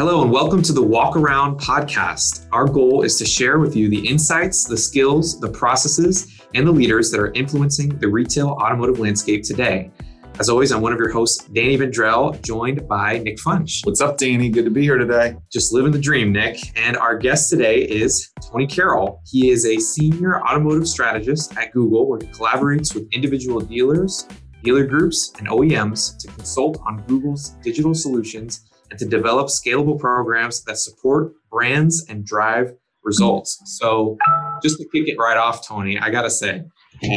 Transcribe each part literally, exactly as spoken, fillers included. Hello and welcome to the Walk Around Podcast. Our goal is to share with you the insights, the skills, the processes, and the leaders that are influencing the retail automotive landscape today. As always, I'm one of your hosts, Danny Vendrell, joined by Nick Funch. What's up, Danny? Good to be here today. Just living the dream, Nick. And our guest today is Tony Carroll. He is a senior automotive strategist at Google, where he collaborates with individual dealers, dealer groups, and O E Ms to consult on Google's digital solutions and to develop scalable programs that support brands and drive results. So just to kick it right off, Tony, I gotta say,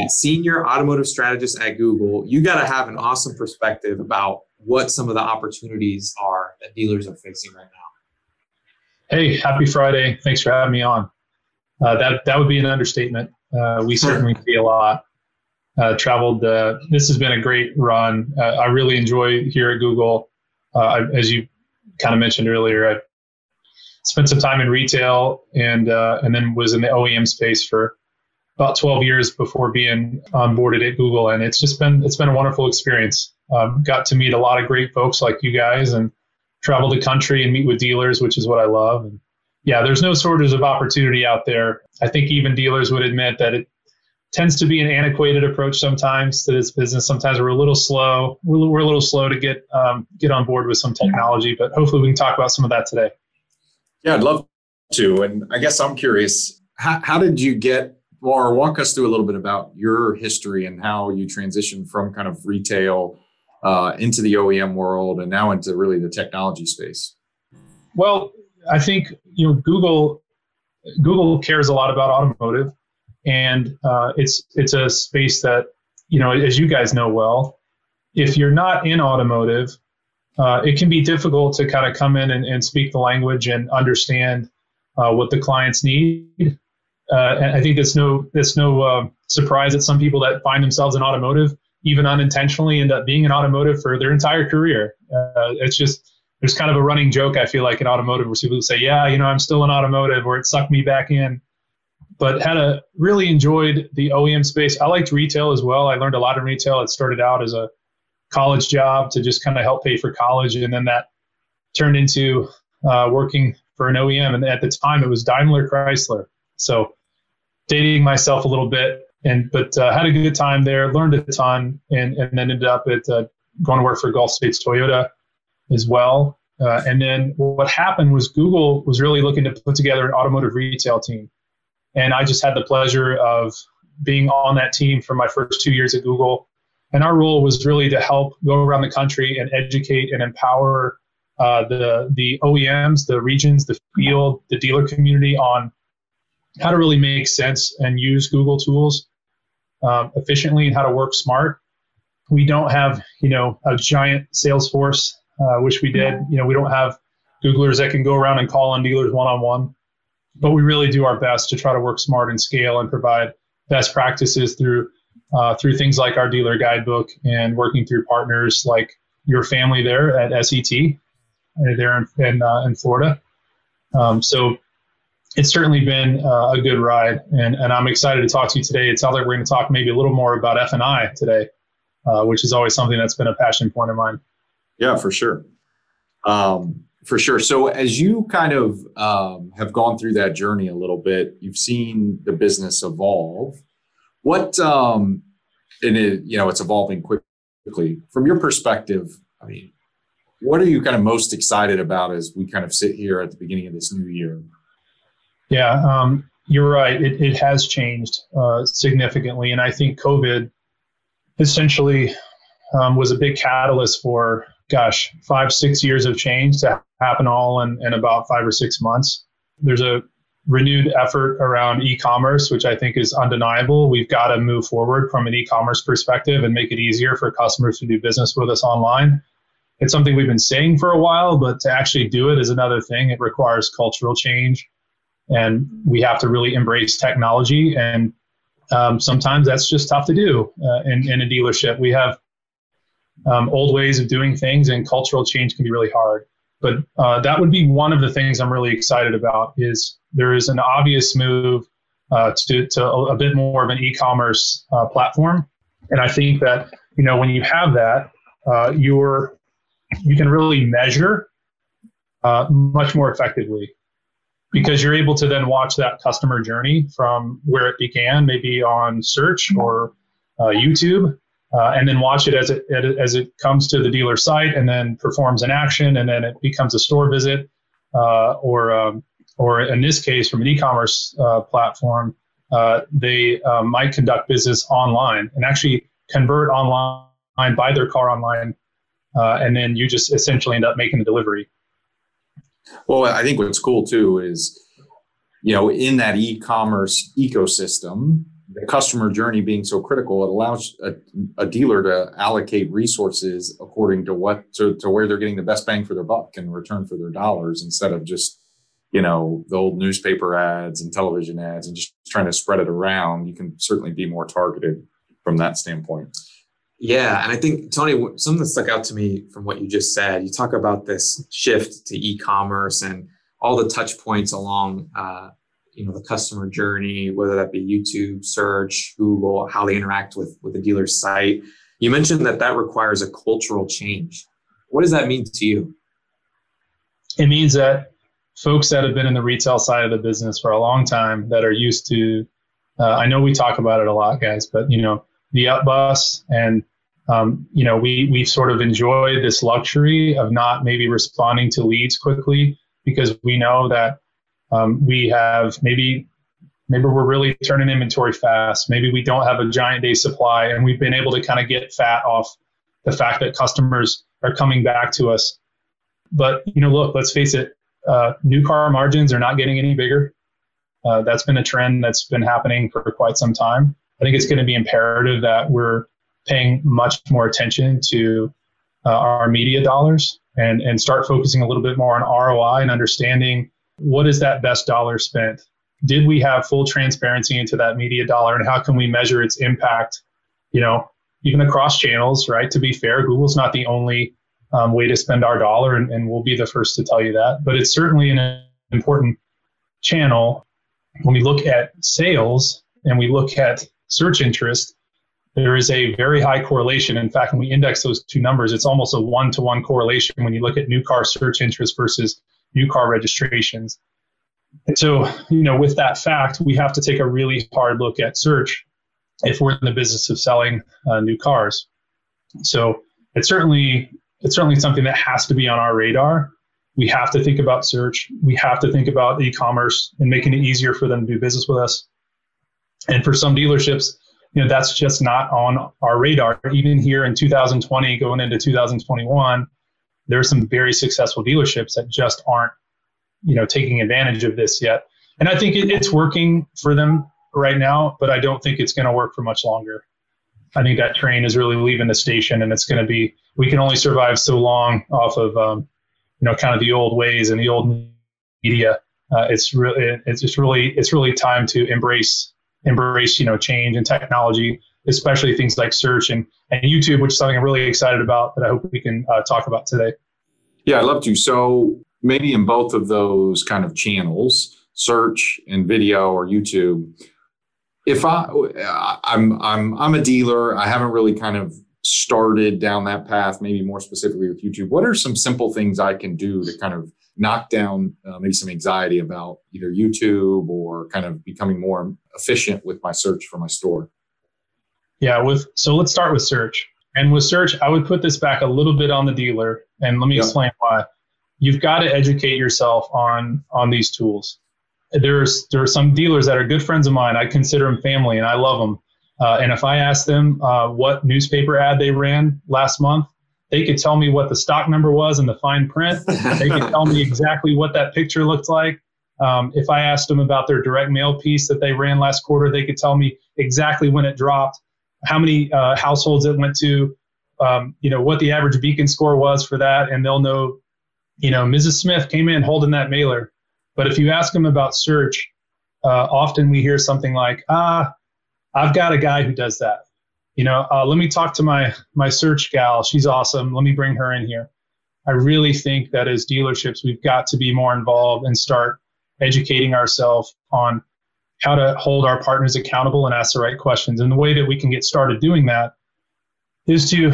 senior automotive strategist at Google, you gotta have an awesome perspective about what some of the opportunities are that dealers are facing right now. Hey, happy Friday. Thanks for having me on. Uh, that, that would be an understatement. Uh, we certainly see a lot. Uh, traveled, uh, this has been a great run. Uh, I really enjoy here at Google. Uh, as you kind of mentioned earlier, I spent some time in retail and uh, and then was in the O E M space for about twelve years before being onboarded at Google, and it's just been it's been a wonderful experience. Um, got to meet a lot of great folks like you guys, and travel the country and meet with dealers, which is what I love. And yeah, there's no shortage of opportunity out there. I think even dealers would admit that it tends to be an antiquated approach sometimes to this business. Sometimes we're a little slow. We're, we're a little slow to get um, get on board with some technology, but hopefully we can talk about some of that today. Yeah, I'd love to. And I guess I'm curious, how, how did you get, or walk us through a little bit about your history and how you transitioned from kind of retail uh, into the O E M world and now into really the technology space? Well, I think you know Google Google cares a lot about automotive. And uh, it's it's a space that, you know, as you guys know well, if you're not in automotive, uh, it can be difficult to kind of come in and, and speak the language and understand uh, what the clients need. Uh, and I think that's no that's no uh, surprise that some people that find themselves in automotive, even unintentionally, end up being in automotive for their entire career. Uh, it's just there's kind of a running joke, I feel like, in automotive where people say, yeah, you know, I'm still in automotive, or it sucked me back in. But had a really enjoyed the O E M space. I liked retail as well. I learned a lot in retail. It started out as a college job to just kind of help pay for college. And then that turned into uh, working for an O E M. And at the time, it was Daimler Chrysler. So dating myself a little bit, and but uh, had a good time there, learned a ton, and, and then ended up at uh, going to work for Gulf States Toyota as well. Uh, and then what happened was Google was really looking to put together an automotive retail team. And I just had the pleasure of being on that team for my first two years at Google. And our role was really to help go around the country and educate and empower uh, the the O E Ms, the regions, the field, the dealer community on how to really make sense and use Google tools um, efficiently and how to work smart. We don't have, you know, a giant sales force, uh, which we did. You know, we don't have Googlers that can go around and call on dealers one-on-one. But we really do our best to try to work smart and scale and provide best practices through uh, through things like our dealer guidebook and working through partners like your family there at S E T there in in, uh, in Florida. Um, so it's certainly been uh, a good ride, and, and I'm excited to talk to you today. It sounds like we're going to talk maybe a little more about F and I today, uh, which is always something that's been a passion point of mine. Yeah, for sure. Um For sure. So as you kind of um, have gone through that journey a little bit, you've seen the business evolve. What, um, and it, you know, it's evolving quickly. From your perspective, I mean, what are you kind of most excited about as we kind of sit here at the beginning of this new year? Yeah, um, you're right. It, it has changed uh, significantly. And I think COVID essentially um, was a big catalyst for gosh, five, six years of change to happen all in, in about five or six months. There's a renewed effort around e-commerce, which I think is undeniable. We've got to move forward from an e-commerce perspective and make it easier for customers to do business with us online. It's something we've been saying for a while, but to actually do it is another thing. It requires cultural change, and we have to really embrace technology. And um, sometimes that's just tough to do uh, in, in a dealership. We have Um, old ways of doing things, and cultural change can be really hard. But uh, that would be one of the things I'm really excited about is there is an obvious move uh, to, to a bit more of an e-commerce uh, platform. And I think that, you know, when you have that, uh, you're, you can really measure uh, much more effectively, because you're able to then watch that customer journey from where it began, maybe on search or uh, YouTube, uh, and then watch it as it as it comes to the dealer site and then performs an action, and then it becomes a store visit, uh, or um, or in this case, from an e-commerce uh, platform, uh, they uh, might conduct business online and actually convert online, buy their car online, uh, and then you just essentially end up making the delivery. Well, I think what's cool too is, you know, in that e-commerce ecosystem, the customer journey being so critical, it allows a, a dealer to allocate resources according to what to, to where they're getting the best bang for their buck and return for their dollars, instead of just, you know, the old newspaper ads and television ads and just trying to spread it around. You can certainly be more targeted from that standpoint. Yeah. And I think, Tony, something that stuck out to me from what you just said, you talk about this shift to e-commerce and all the touch points along, uh, you know, the customer journey, whether that be YouTube, search, Google, how they interact with, with the dealer's site. You mentioned that that requires a cultural change. What does that mean to you? It means that folks that have been in the retail side of the business for a long time that are used to, uh, I know we talk about it a lot, guys, but, you know, the up bus, and um, you know, we we sort of enjoy this luxury of not maybe responding to leads quickly, because we know that um, we have maybe maybe we're really turning inventory fast. Maybe we don't have a giant day supply, and we've been able to kind of get fat off the fact that customers are coming back to us. But you know, look, let's face it, uh, new car margins are not getting any bigger. Uh, that's been a trend that's been happening for quite some time. I think it's going to be imperative that we're paying much more attention to uh, our media dollars and, and start focusing a little bit more on R O I and understanding what is that best dollar spent. Did we have full transparency into that media dollar, and how can we measure its impact? You know, even across channels, right? To be fair, Google's not the only um, way to spend our dollar, and, and we'll be the first to tell you that. But it's certainly an important channel. When we look at sales and we look at search interest, there is a very high correlation. In fact, when we index those two numbers, it's almost a one-to-one correlation when you look at new car search interest versus new car registrations. And so, you know, with that fact, we have to take a really hard look at search if we're in the business of selling uh, new cars. So it's certainly it's certainly something that has to be on our radar. We have to think about search. We have to think about e-commerce and making it easier for them to do business with us. And for some dealerships, you know, that's just not on our radar. Even here in two thousand twenty, going into two thousand twenty-one, there are some very successful dealerships that just aren't, you know, taking advantage of this yet. And I think it, it's working for them right now, but I don't think it's going to work for much longer. I think that train is really leaving the station, and it's going to be, we can only survive so long off of, um, you know, kind of the old ways and the old media. Uh, it's really, it's just really, it's really time to embrace embrace, you know, change and technology, especially things like search and, and YouTube, which is something I'm really excited about that I hope we can uh, talk about today. Yeah, I love to. So maybe in both of those kind of channels, search and video or YouTube, if I, I'm, I'm, I'm a dealer, I haven't really kind of started down that path, maybe more specifically with YouTube, what are some simple things I can do to kind of knock down uh, maybe some anxiety about either YouTube or kind of becoming more efficient with my search for my store? Yeah, with so let's start with search. And with search, I would put this back a little bit on the dealer, and let me yep. explain why. You've got to educate yourself on on these tools. There's there are some dealers that are good friends of mine. I consider them family, and I love them. Uh, and if I asked them uh, what newspaper ad they ran last month, they could tell me what the stock number was in the fine print. They could tell me exactly what that picture looked like. Um, if I asked them about their direct mail piece that they ran last quarter, they could tell me exactly when it dropped, how many uh, households it went to, um, you know, what the average Beacon score was for that. And they'll know, you know, Missus Smith came in holding that mailer. But if you ask them about search, uh, often we hear something like, ah, I've got a guy who does that. You know, uh, let me talk to my my search gal. She's awesome. Let me bring her in here. I really think that as dealerships, we've got to be more involved and start educating ourselves on how to hold our partners accountable and ask the right questions. And the way that we can get started doing that is to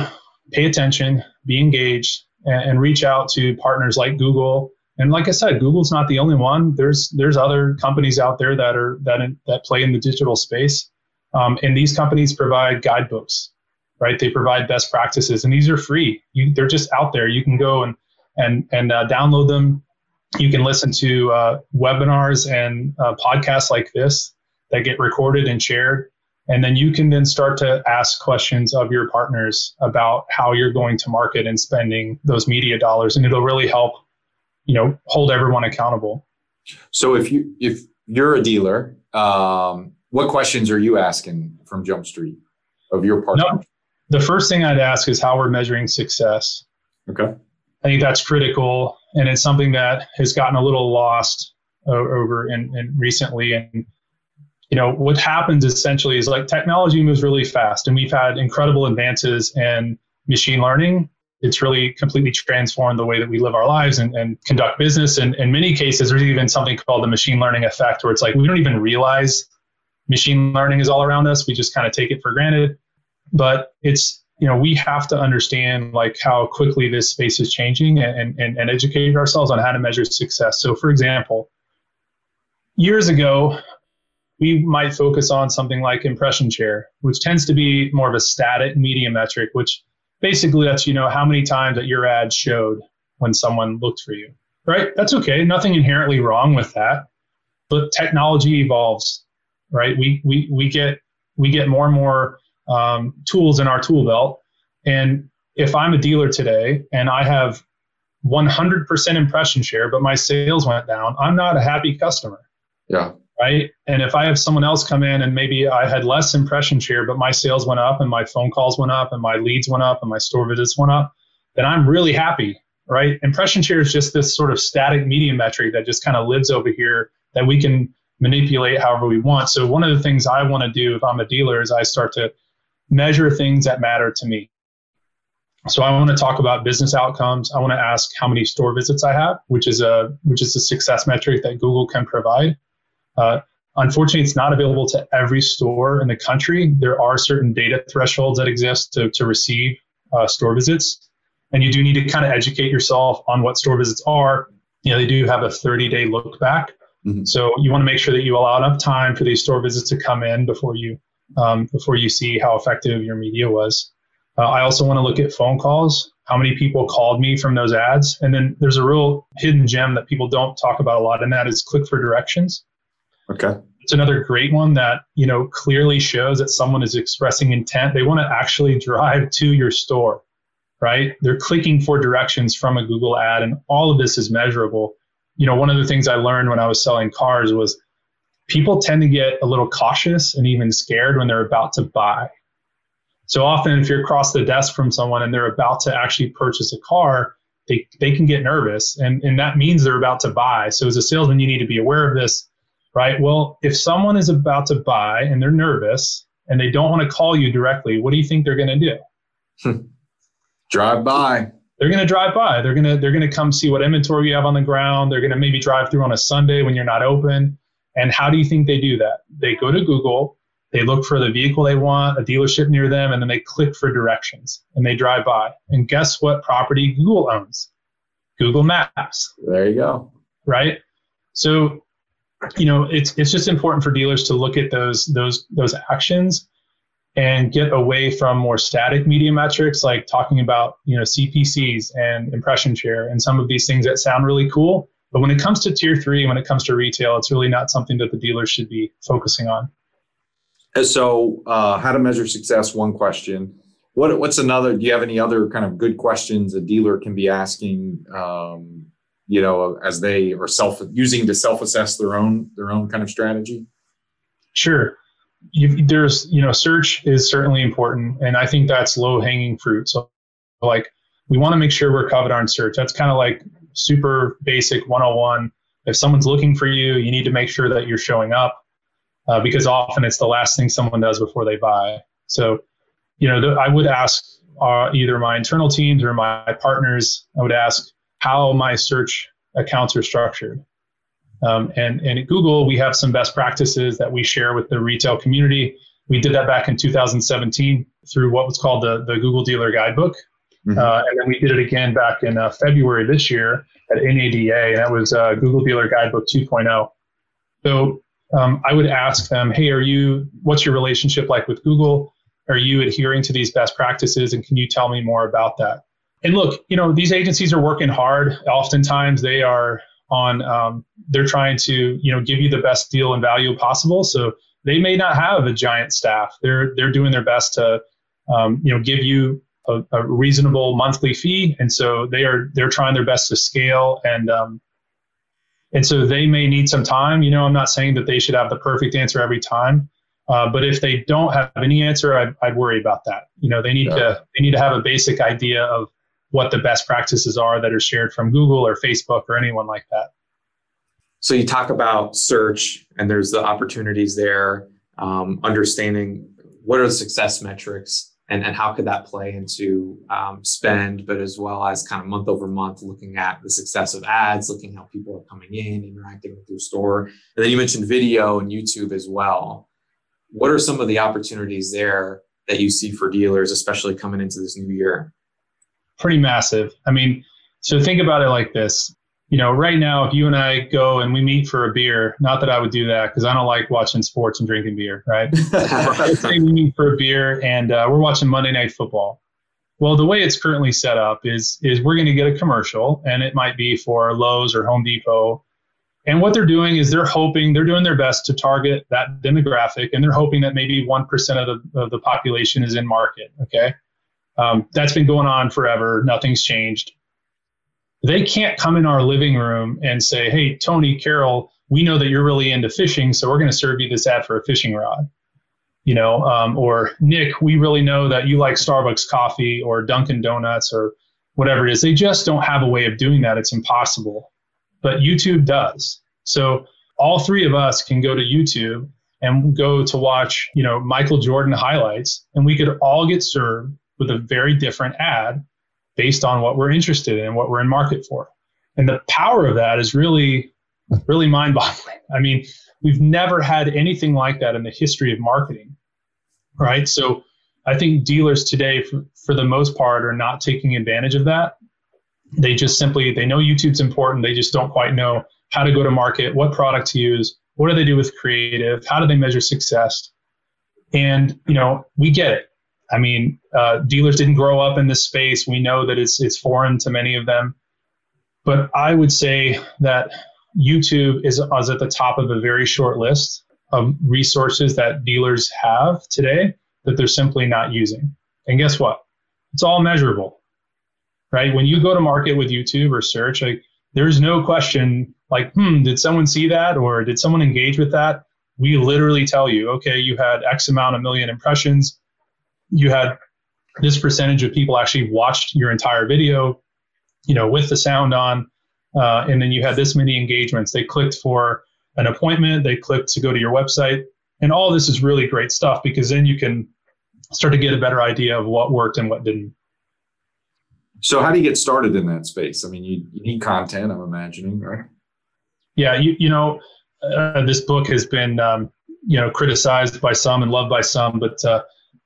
pay attention, be engaged, and, and reach out to partners like Google And like I said, Google's not the only one. There's there's other companies out there that are that in, that play in the digital space, um, and these companies provide guidebooks, right? They provide best practices, and these are free. You, they're just out there. You can go and and and uh, download them. You can listen to uh, webinars and uh, podcasts like this that get recorded and shared, and then you can then start to ask questions of your partners about how you're going to market and spending those media dollars, and it'll really help, you know, hold everyone accountable. So if you if you're a dealer, um, what questions are you asking from Jump Street of your partner? No, the first thing I'd ask is how we're measuring success. Okay, I think that's critical, and it's something that has gotten a little lost uh, over and recently. And you know what happens essentially is, like, technology moves really fast, and we've had incredible advances in machine learning. It's really completely transformed the way that we live our lives and, and conduct business. And in many cases, there's even something called the machine learning effect, where it's like, we don't even realize machine learning is all around us. We just kind of take it for granted. But it's, you know, we have to understand, like, how quickly this space is changing and, and, and educate ourselves on how to measure success. So for example, years ago, we might focus on something like impression share, which tends to be more of a static media metric, which basically, that's, you know, how many times that your ad showed when someone looked for you, right? That's okay. Nothing inherently wrong with that. But technology evolves, right? We we we get we get more and more um, tools in our tool belt. And if I'm a dealer today and I have one hundred percent impression share, but my sales went down, I'm not a happy customer. Yeah. Right? And if I have someone else come in and maybe I had less impression share, but my sales went up and my phone calls went up and my leads went up and my store visits went up, then I'm really happy, right? Impression share is just this sort of static media metric that just kind of lives over here that we can manipulate however we want. So one of the things I want to do if I'm a dealer is I start to measure things that matter to me. So I want to talk about business outcomes. I want to ask how many store visits I have, which is a, which is a success metric that Google can provide. Uh, unfortunately, it's not available to every store in the country. There are certain data thresholds that exist to, to receive uh, store visits. And you do need to kind of educate yourself on what store visits are. You know, they do have a thirty-day look back. Mm-hmm. So you want to make sure that you allow enough time for these store visits to come in before you um, before you see how effective your media was. Uh, I also want to look at phone calls, how many people called me from those ads. And then there's a real hidden gem that people don't talk about a lot, and that is click for directions. Okay. It's another great one that, you know, clearly shows that someone is expressing intent. They want to actually drive to your store, right? They're clicking for directions from a Google ad, and all of this is measurable. You know, one of the things I learned when I was selling cars was people tend to get a little cautious and even scared when they're about to buy. So often if you're across the desk from someone and they're about to actually purchase a car, they, they can get nervous, and, and that means they're about to buy. So as a salesman, you need to be aware of this. Right? Well, if someone is about to buy and they're nervous and they don't want to call you directly, what do you think they're going to do? Drive by. They're going to drive by. They're going to they're going to come see what inventory you have on the ground. They're going to maybe drive through on a Sunday when you're not open. And how do you think they do that? They go to Google, they look for the vehicle they want, a dealership near them, and then they click for directions and they drive by. And guess what property Google owns? Google Maps. There you go. Right? So you know, it's it's just important for dealers to look at those those those actions and get away from more static media metrics, like talking about, you know, C P Cs and impression share and some of these things that sound really cool. But when it comes to tier three, when it comes to retail, it's really not something that the dealers should be focusing on. So uh, how to measure success, one question. What what's another? Do you have any other kind of good questions a dealer can be asking? Um, you know, as they are self using to self-assess their own, their own kind of strategy? Sure. You, there's, you know, search is certainly important. And I think that's low hanging fruit. So like, we want to make sure we're covered on search. That's kind of like super basic one oh one. If someone's looking for you, you need to make sure that you're showing up uh, because often it's the last thing someone does before they buy. So, you know, th- I would ask uh, either my internal teams or my partners, I would ask, how my search accounts are structured. Um, and, and at Google, we have some best practices that we share with the retail community. We did that back in two thousand seventeen through what was called the, the Google Dealer Guidebook. Mm-hmm. Uh, and then we did it again back in uh, February this year at N A D A, and that was uh, Google Dealer Guidebook two point oh. So um, I would ask them, hey, are you? What's your relationship like with Google? Are you adhering to these best practices, and can you tell me more about that? And look, you know, these agencies are working hard. Oftentimes they are on, um, they're trying to, you know, give you the best deal and value possible. So they may not have a giant staff. They're they're doing their best to, um, you know, give you a, a reasonable monthly fee. And so they are, they're trying their best to scale. And um, and so they may need some time. You know, I'm not saying that they should have the perfect answer every time. Uh, but if they don't have any answer, I'd, I'd worry about that. You know, they need yeah. to they need to have a basic idea of what the best practices are that are shared from Google or Facebook or anyone like that. So you talk about search, and there's the opportunities there, um, understanding what are the success metrics and, and how could that play into um, spend, but as well as kind of month over month, looking at the success of ads, looking how people are coming in, interacting with your store. And then you mentioned video and YouTube as well. What are some of the opportunities there that you see for dealers, especially coming into this new year? Pretty massive. I mean, so think about it like this. You know, right now, if you and I go and we meet for a beer, not that I would do that because I don't like watching sports and drinking beer, right? Let's say we meet for a beer and uh, we're watching Monday Night Football. Well, the way it's currently set up is is we're going to get a commercial, and it might be for Lowe's or Home Depot. And what they're doing is they're hoping, they're doing their best to target that demographic, and they're hoping that maybe one percent of the, of the population is in market, okay? Um, that's been going on forever. Nothing's changed. They can't come in our living room and say, hey, Tony Carroll, we know that you're really into fishing, so we're going to serve you this ad for a fishing rod. You know, um, or Nick, we really know that you like Starbucks coffee or Dunkin' Donuts or whatever it is. They just don't have a way of doing that. It's impossible. But YouTube does. So all three of us can go to YouTube and go to watch, you know, Michael Jordan highlights, and we could all get served with a very different ad based on what we're interested in and what we're in market for. And the power of that is really, really mind-boggling. I mean, we've never had anything like that in the history of marketing, right? So I think dealers today, for, for the most part, are not taking advantage of that. They just simply, they know YouTube's important. They just don't quite know how to go to market, what product to use, what do they do with creative, how do they measure success? And, you know, we get it. I mean, uh, dealers didn't grow up in this space. We know that it's it's foreign to many of them. But I would say that YouTube is, is at the top of a very short list of resources that dealers have today that they're simply not using. And guess what? It's all measurable, right? When you go to market with YouTube or search, like, there's no question like, hmm, did someone see that? Or did someone engage with that? We literally tell you, okay, you had X amount of million impressions. You had this percentage of people actually watched your entire video, you know, with the sound on, uh, and then you had this many engagements. They clicked for an appointment. They clicked to go to your website. And all this is really great stuff because then you can start to get a better idea of what worked and what didn't. So how do you get started in that space? I mean, you, you need content, I'm imagining, right? Yeah, you, you know, uh, this book has been, um, you know, criticized by some and loved by some, but uh,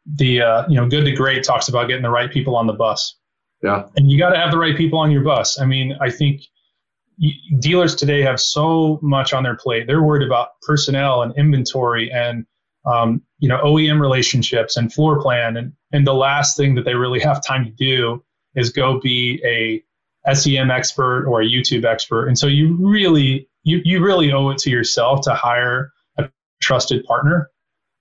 The uh, you know, Good to Great talks about getting the right people on the bus. Yeah. And you got to have the right people on your bus. I mean, I think dealers today have so much on their plate. They're worried about personnel and inventory and, um, you know, O E M relationships and floor plan. And, and the last thing that they really have time to do is go be a S E M expert or a YouTube expert. And so you really, you, you really owe it to yourself to hire a trusted partner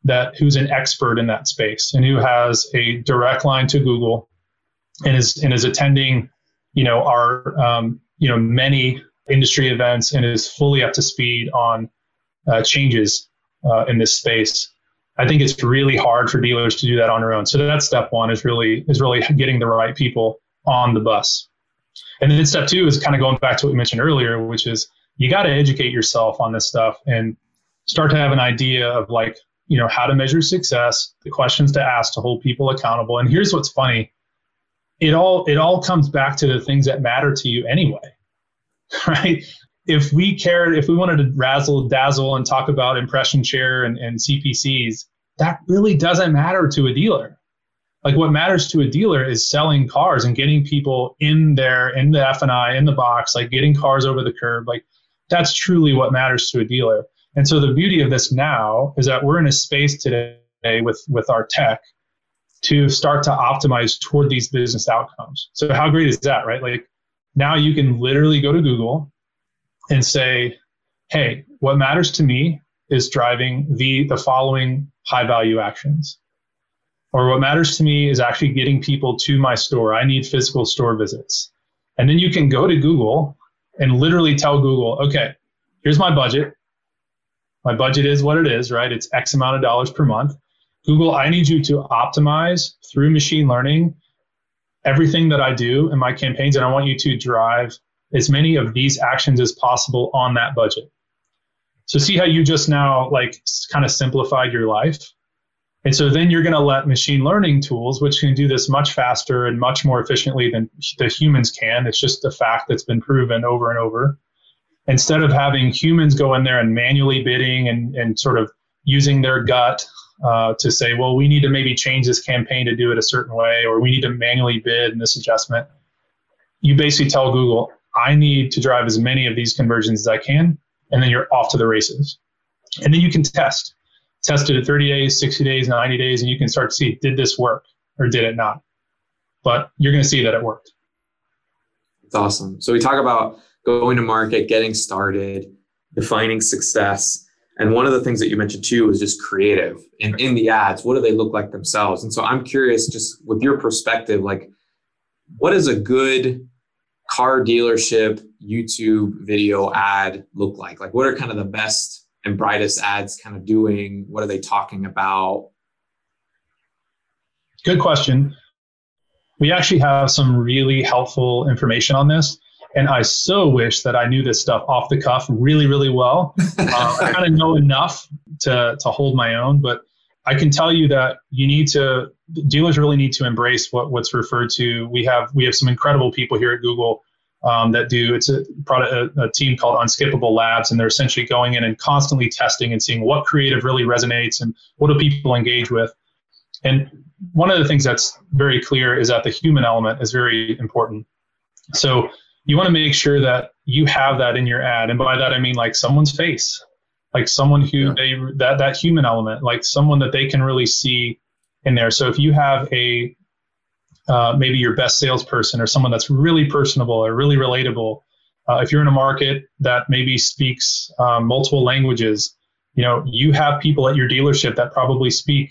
that who's an expert in that space and who has a direct line to Google and is and is attending, you know, our um, you know, many industry events and is fully up to speed on uh, changes uh, in this space. I think it's really hard for dealers to do that on their own. So that's step one, is really is really getting the right people on the bus. And then step two is kind of going back to what we mentioned earlier, which is you got to educate yourself on this stuff and start to have an idea of, like, you know, how to measure success, the questions to ask to hold people accountable. And here's what's funny. It all it all comes back to the things that matter to you anyway, right? If we cared, if we wanted to razzle dazzle and talk about impression share and, and C P Cs, that really doesn't matter to a dealer. Like, what matters to a dealer is selling cars and getting people in there, in the F and I, in the box, like getting cars over the curb. Like, that's truly what matters to a dealer. And so the beauty of this now is that we're in a space today with, with our tech to start to optimize toward these business outcomes. So how great is that, right? Like, now you can literally go to Google and say, hey, what matters to me is driving the, the following high value actions. Or what matters to me is actually getting people to my store. I need physical store visits. And then you can go to Google and literally tell Google, okay, here's my budget. My budget is what it is, right? It's X amount of dollars per month. Google, I need you to optimize through machine learning everything that I do in my campaigns, and I want you to drive as many of these actions as possible on that budget. So see how you just now like kind of simplified your life. And so then you're going to let machine learning tools, which can do this much faster and much more efficiently than the humans can. It's just a fact that's been proven over and over. Instead of having humans go in there and manually bidding and, and sort of using their gut uh, to say, well, we need to maybe change this campaign to do it a certain way, or we need to manually bid in this adjustment. You basically tell Google, I need to drive as many of these conversions as I can, and then you're off to the races. And then you can test. Test it at thirty days, sixty days, ninety days, and you can start to see, did this work or did it not? But you're going to see that it worked. That's awesome. So we talk about going to market, getting started, defining success. And one of the things that you mentioned too is just creative. And in the ads, what do they look like themselves? And so I'm curious, just with your perspective, like, what is a good car dealership YouTube video ad look like? Like, what are kind of the best and brightest ads kind of doing? What are they talking about? Good question. We actually have some really helpful information on this. And I so wish that I knew this stuff off the cuff really, really well. uh, I kind of know enough to, to hold my own, but I can tell you that you need to, dealers really need to embrace what, what's referred to. We have, we have some incredible people here at Google Um, that do, it's a, product, a, a team called Unskippable Labs, and they're essentially going in and constantly testing and seeing what creative really resonates and what do people engage with. And one of the things that's very clear is that the human element is very important. So you want to make sure that you have that in your ad. And by that, I mean like someone's face, like someone who yeah. they, that, that human element, like someone that they can really see in there. So if you have a Uh, maybe your best salesperson or someone that's really personable or really relatable. Uh, if you're in a market that maybe speaks um, multiple languages, you know, you have people at your dealership that probably speak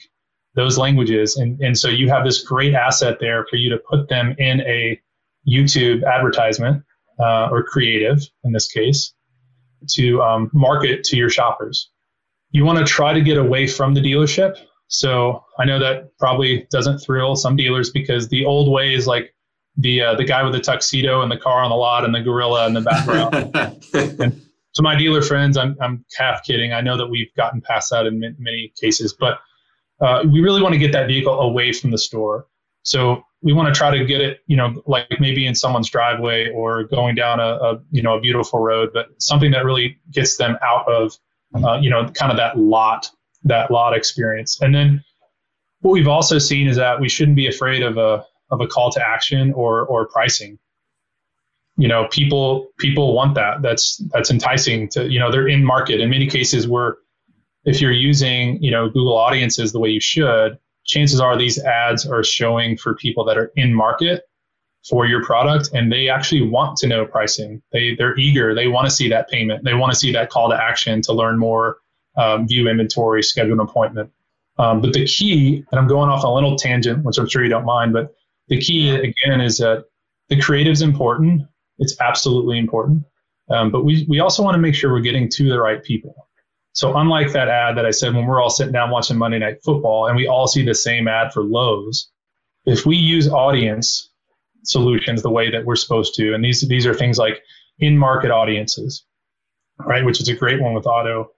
those languages. And, and so you have this great asset there for you to put them in a YouTube advertisement uh, or creative in this case to um, market to your shoppers. You want to try to get away from the dealership. So I know that probably doesn't thrill some dealers because the old way is like the uh, the guy with the tuxedo and the car on the lot and the gorilla in the background. And to my dealer friends, I'm I'm half kidding. I know that we've gotten past that in m- many cases, but uh, we really want to get that vehicle away from the store. So we want to try to get it, you know, like maybe in someone's driveway or going down a, a you know a beautiful road, but something that really gets them out of uh, you know kind of that lot. that lot experience. And then what we've also seen is that we shouldn't be afraid of a of a call to action or or pricing. You know, people people want that. That's that's enticing to, you know, they're in market. In many cases where if you're using, you know, Google audiences the way you should, chances are these ads are showing for people that are in market for your product and they actually want to know pricing. They they're eager. They want to see that payment. They want to see that call to action to learn more. Um, view inventory, schedule an appointment. Um, but the key, and I'm going off a little tangent, which I'm sure you don't mind, but the key again is that the creative is important. It's absolutely important. Um, but we, we also want to make sure we're getting to the right people. So unlike that ad that I said, when we're all sitting down watching Monday Night Football and we all see the same ad for Lowe's, if we use audience solutions the way that we're supposed to, and these, these are things like in-market audiences, right? Which is a great one with auto.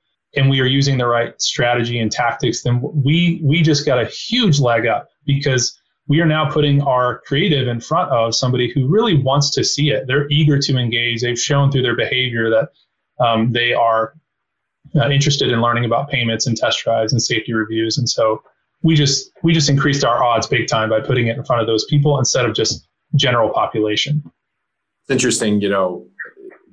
And we are using the right strategy and tactics, then we we just got a huge leg up because we are now putting our creative in front of somebody who really wants to see it. They're eager to engage. They've shown through their behavior that um, they are uh, interested in learning about payments and test drives and safety reviews. And so we just we just increased our odds big time by putting it in front of those people instead of just general population. It's interesting, you know,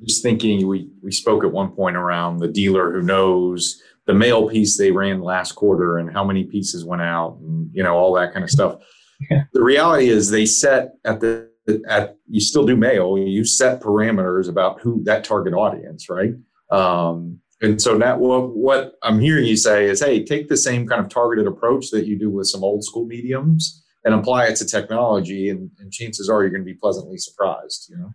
just thinking we, we spoke at one point around the dealer who knows the mail piece they ran last quarter and how many pieces went out and, you know, all that kind of stuff. Yeah. The reality is they set at the, at you still do mail, you set parameters about who that target audience, right? Um, and so now what, what I'm hearing you say is, hey, take the same kind of targeted approach that you do with some old school mediums and apply it to technology, and, and chances are you're going to be pleasantly surprised, you know?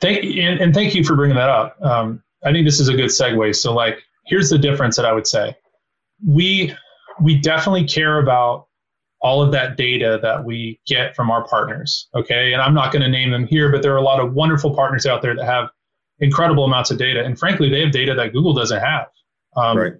Thank you, and, and thank you for bringing that up. Um, I think this is a good segue. So like, here's the difference that I would say. We, we definitely care about all of that data that we get from our partners, okay? And I'm not going to name them here, but there are a lot of wonderful partners out there that have incredible amounts of data. And frankly, they have data that Google doesn't have. Um, right.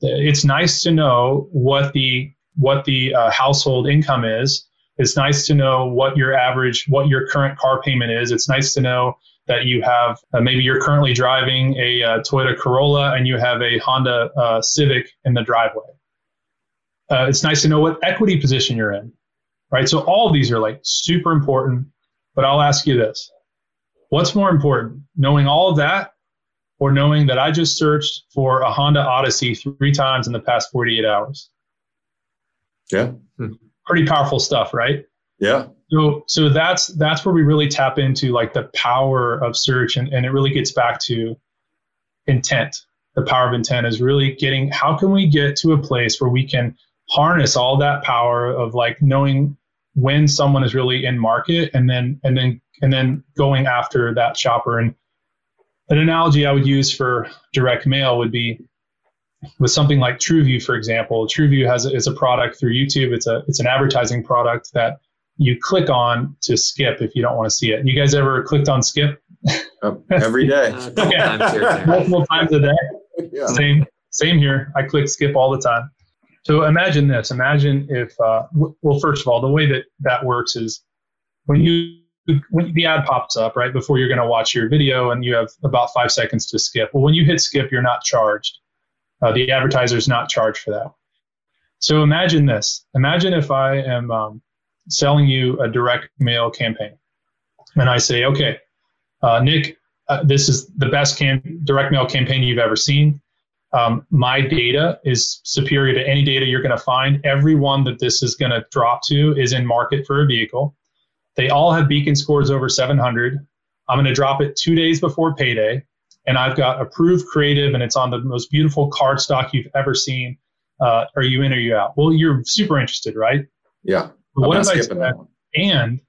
It's nice to know what the what the uh, household income is. It's nice to know what your average, what your current car payment is. It's nice to know that you have, uh, maybe you're currently driving a uh, Toyota Corolla and you have a Honda uh, Civic in the driveway. Uh, it's nice to know what equity position you're in, right? So all of these are like super important, but I'll ask you this. What's more important, knowing all of that or knowing that I just searched for a Honda Odyssey three times in the past forty-eight hours? Yeah. Hmm. Pretty powerful stuff, right? Yeah. So so that's that's where we really tap into like the power of search, and, and it really gets back to intent. The power of intent is really getting, how can we get to a place where we can harness all that power of like knowing when someone is really in market, and then and then and then going after that shopper. And an analogy I would use for direct mail would be with something like TrueView, for example. TrueView has is a product through YouTube. It's a it's an advertising product that you click on to skip if you don't want to see it. You guys ever clicked on skip? Oh, every day. uh, okay. times here, there. Multiple times a day. Yeah. Same same here. I click skip all the time. So imagine this. Imagine if, uh, w- well, first of all, the way that that works is when you, when the ad pops up right before you're going to watch your video and you have about five seconds to skip. Well, when you hit skip, you're not charged. Uh, the advertiser is not charged for that. So imagine this. Imagine if I am um, selling you a direct mail campaign and I say, okay, uh, Nick, uh, this is the best cam- direct mail campaign you've ever seen. Um, my data is superior to any data you're going to find. Everyone that this is going to drop to is in market for a vehicle. They all have beacon scores over seven hundred. I'm going to drop it two days before payday. And I've got approved creative, and it's on the most beautiful cardstock you've ever seen. Uh, are you in or you out? Well, you're super interested, right? Yeah. But what if I said, and,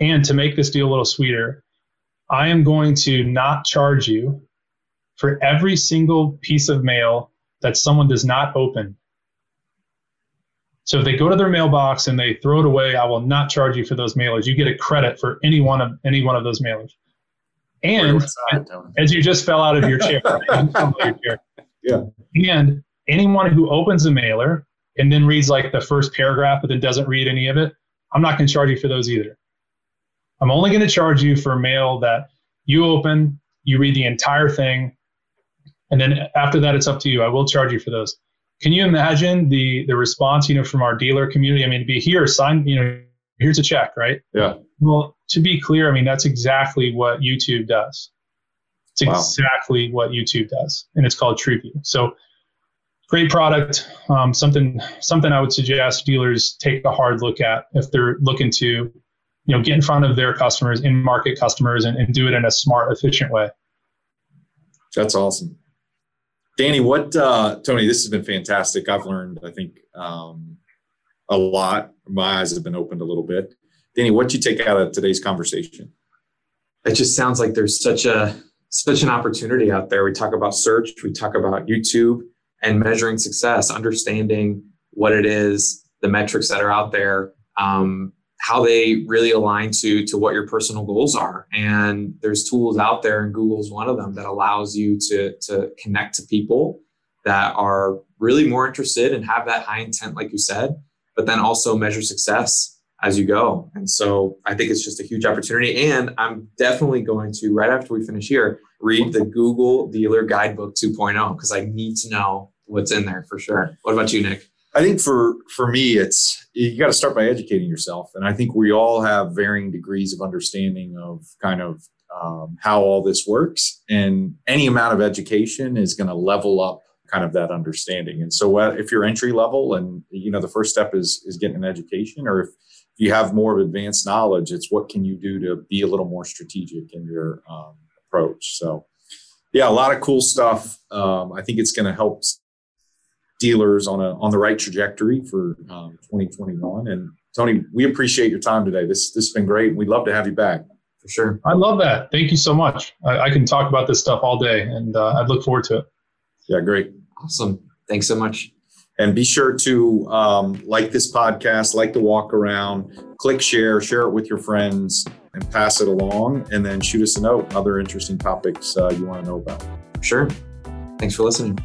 and to make this deal a little sweeter, I am going to not charge you for every single piece of mail that someone does not open. So if they go to their mailbox and they throw it away, I will not charge you for those mailers. You get a credit for any one of any one of those mailers. And as you just fell out of your chair, right? Yeah. And anyone who opens a mailer and then reads like the first paragraph, but then doesn't read any of it, I'm not going to charge you for those either. I'm only going to charge you for mail that you open, you read the entire thing, and then after that, it's up to you. I will charge you for those. Can you imagine the the response, you know, from our dealer community? I mean, to be here, sign, you know, here's a check, right? Yeah. Well, to be clear, I mean, that's exactly what YouTube does. It's wow. exactly what YouTube does, and it's called TrueView. So great product, um, something something I would suggest dealers take a hard look at if they're looking to, you know, get in front of their customers, in-market customers, and, and do it in a smart, efficient way. That's awesome. Danny, what, uh, Tony, this has been fantastic. I've learned, I think, um, a lot. My eyes have been opened a little bit. Danny, what'd you take out of today's conversation? It just sounds like there's such a such an opportunity out there. We talk about search, we talk about YouTube and measuring success, understanding what it is, the metrics that are out there, um, how they really align to, to what your personal goals are. And there's tools out there, and Google's one of them, that allows you to, to connect to people that are really more interested and have that high intent, like you said, but then also measure success as you go. And so I think it's just a huge opportunity. And I'm definitely going to, right after we finish here, read the Google Dealer Guidebook two point oh, because I need to know what's in there for sure. What about you, Nick? I think for, for me, it's, you got to start by educating yourself. And I think we all have varying degrees of understanding of kind of um, how all this works, and any amount of education is going to level up kind of that understanding. And so uh, if you're entry level and, you know, the first step is, is getting an education, or if you have more of advanced knowledge, it's what can you do to be a little more strategic in your um, approach. So yeah, a lot of cool stuff. Um, I think it's going to help dealers on a on the right trajectory for um, twenty twenty-one. And Tony, we appreciate your time today. This this has been great. We'd love to have you back for sure. I love that. Thank you so much. I, I can talk about this stuff all day, and uh, I look forward to it. Yeah, great. Awesome. Thanks so much. And be sure to um, like this podcast, like the walk around, click share, share it with your friends, and pass it along. And then shoot us a note, other interesting topics uh, you want to know about. Sure. Thanks for listening.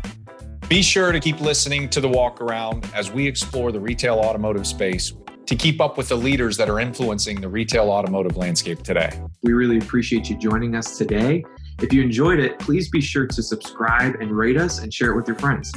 Be sure to keep listening to The Walk Around as we explore the retail automotive space to keep up with the leaders that are influencing the retail automotive landscape today. We really appreciate you joining us today. If you enjoyed it, please be sure to subscribe and rate us and share it with your friends.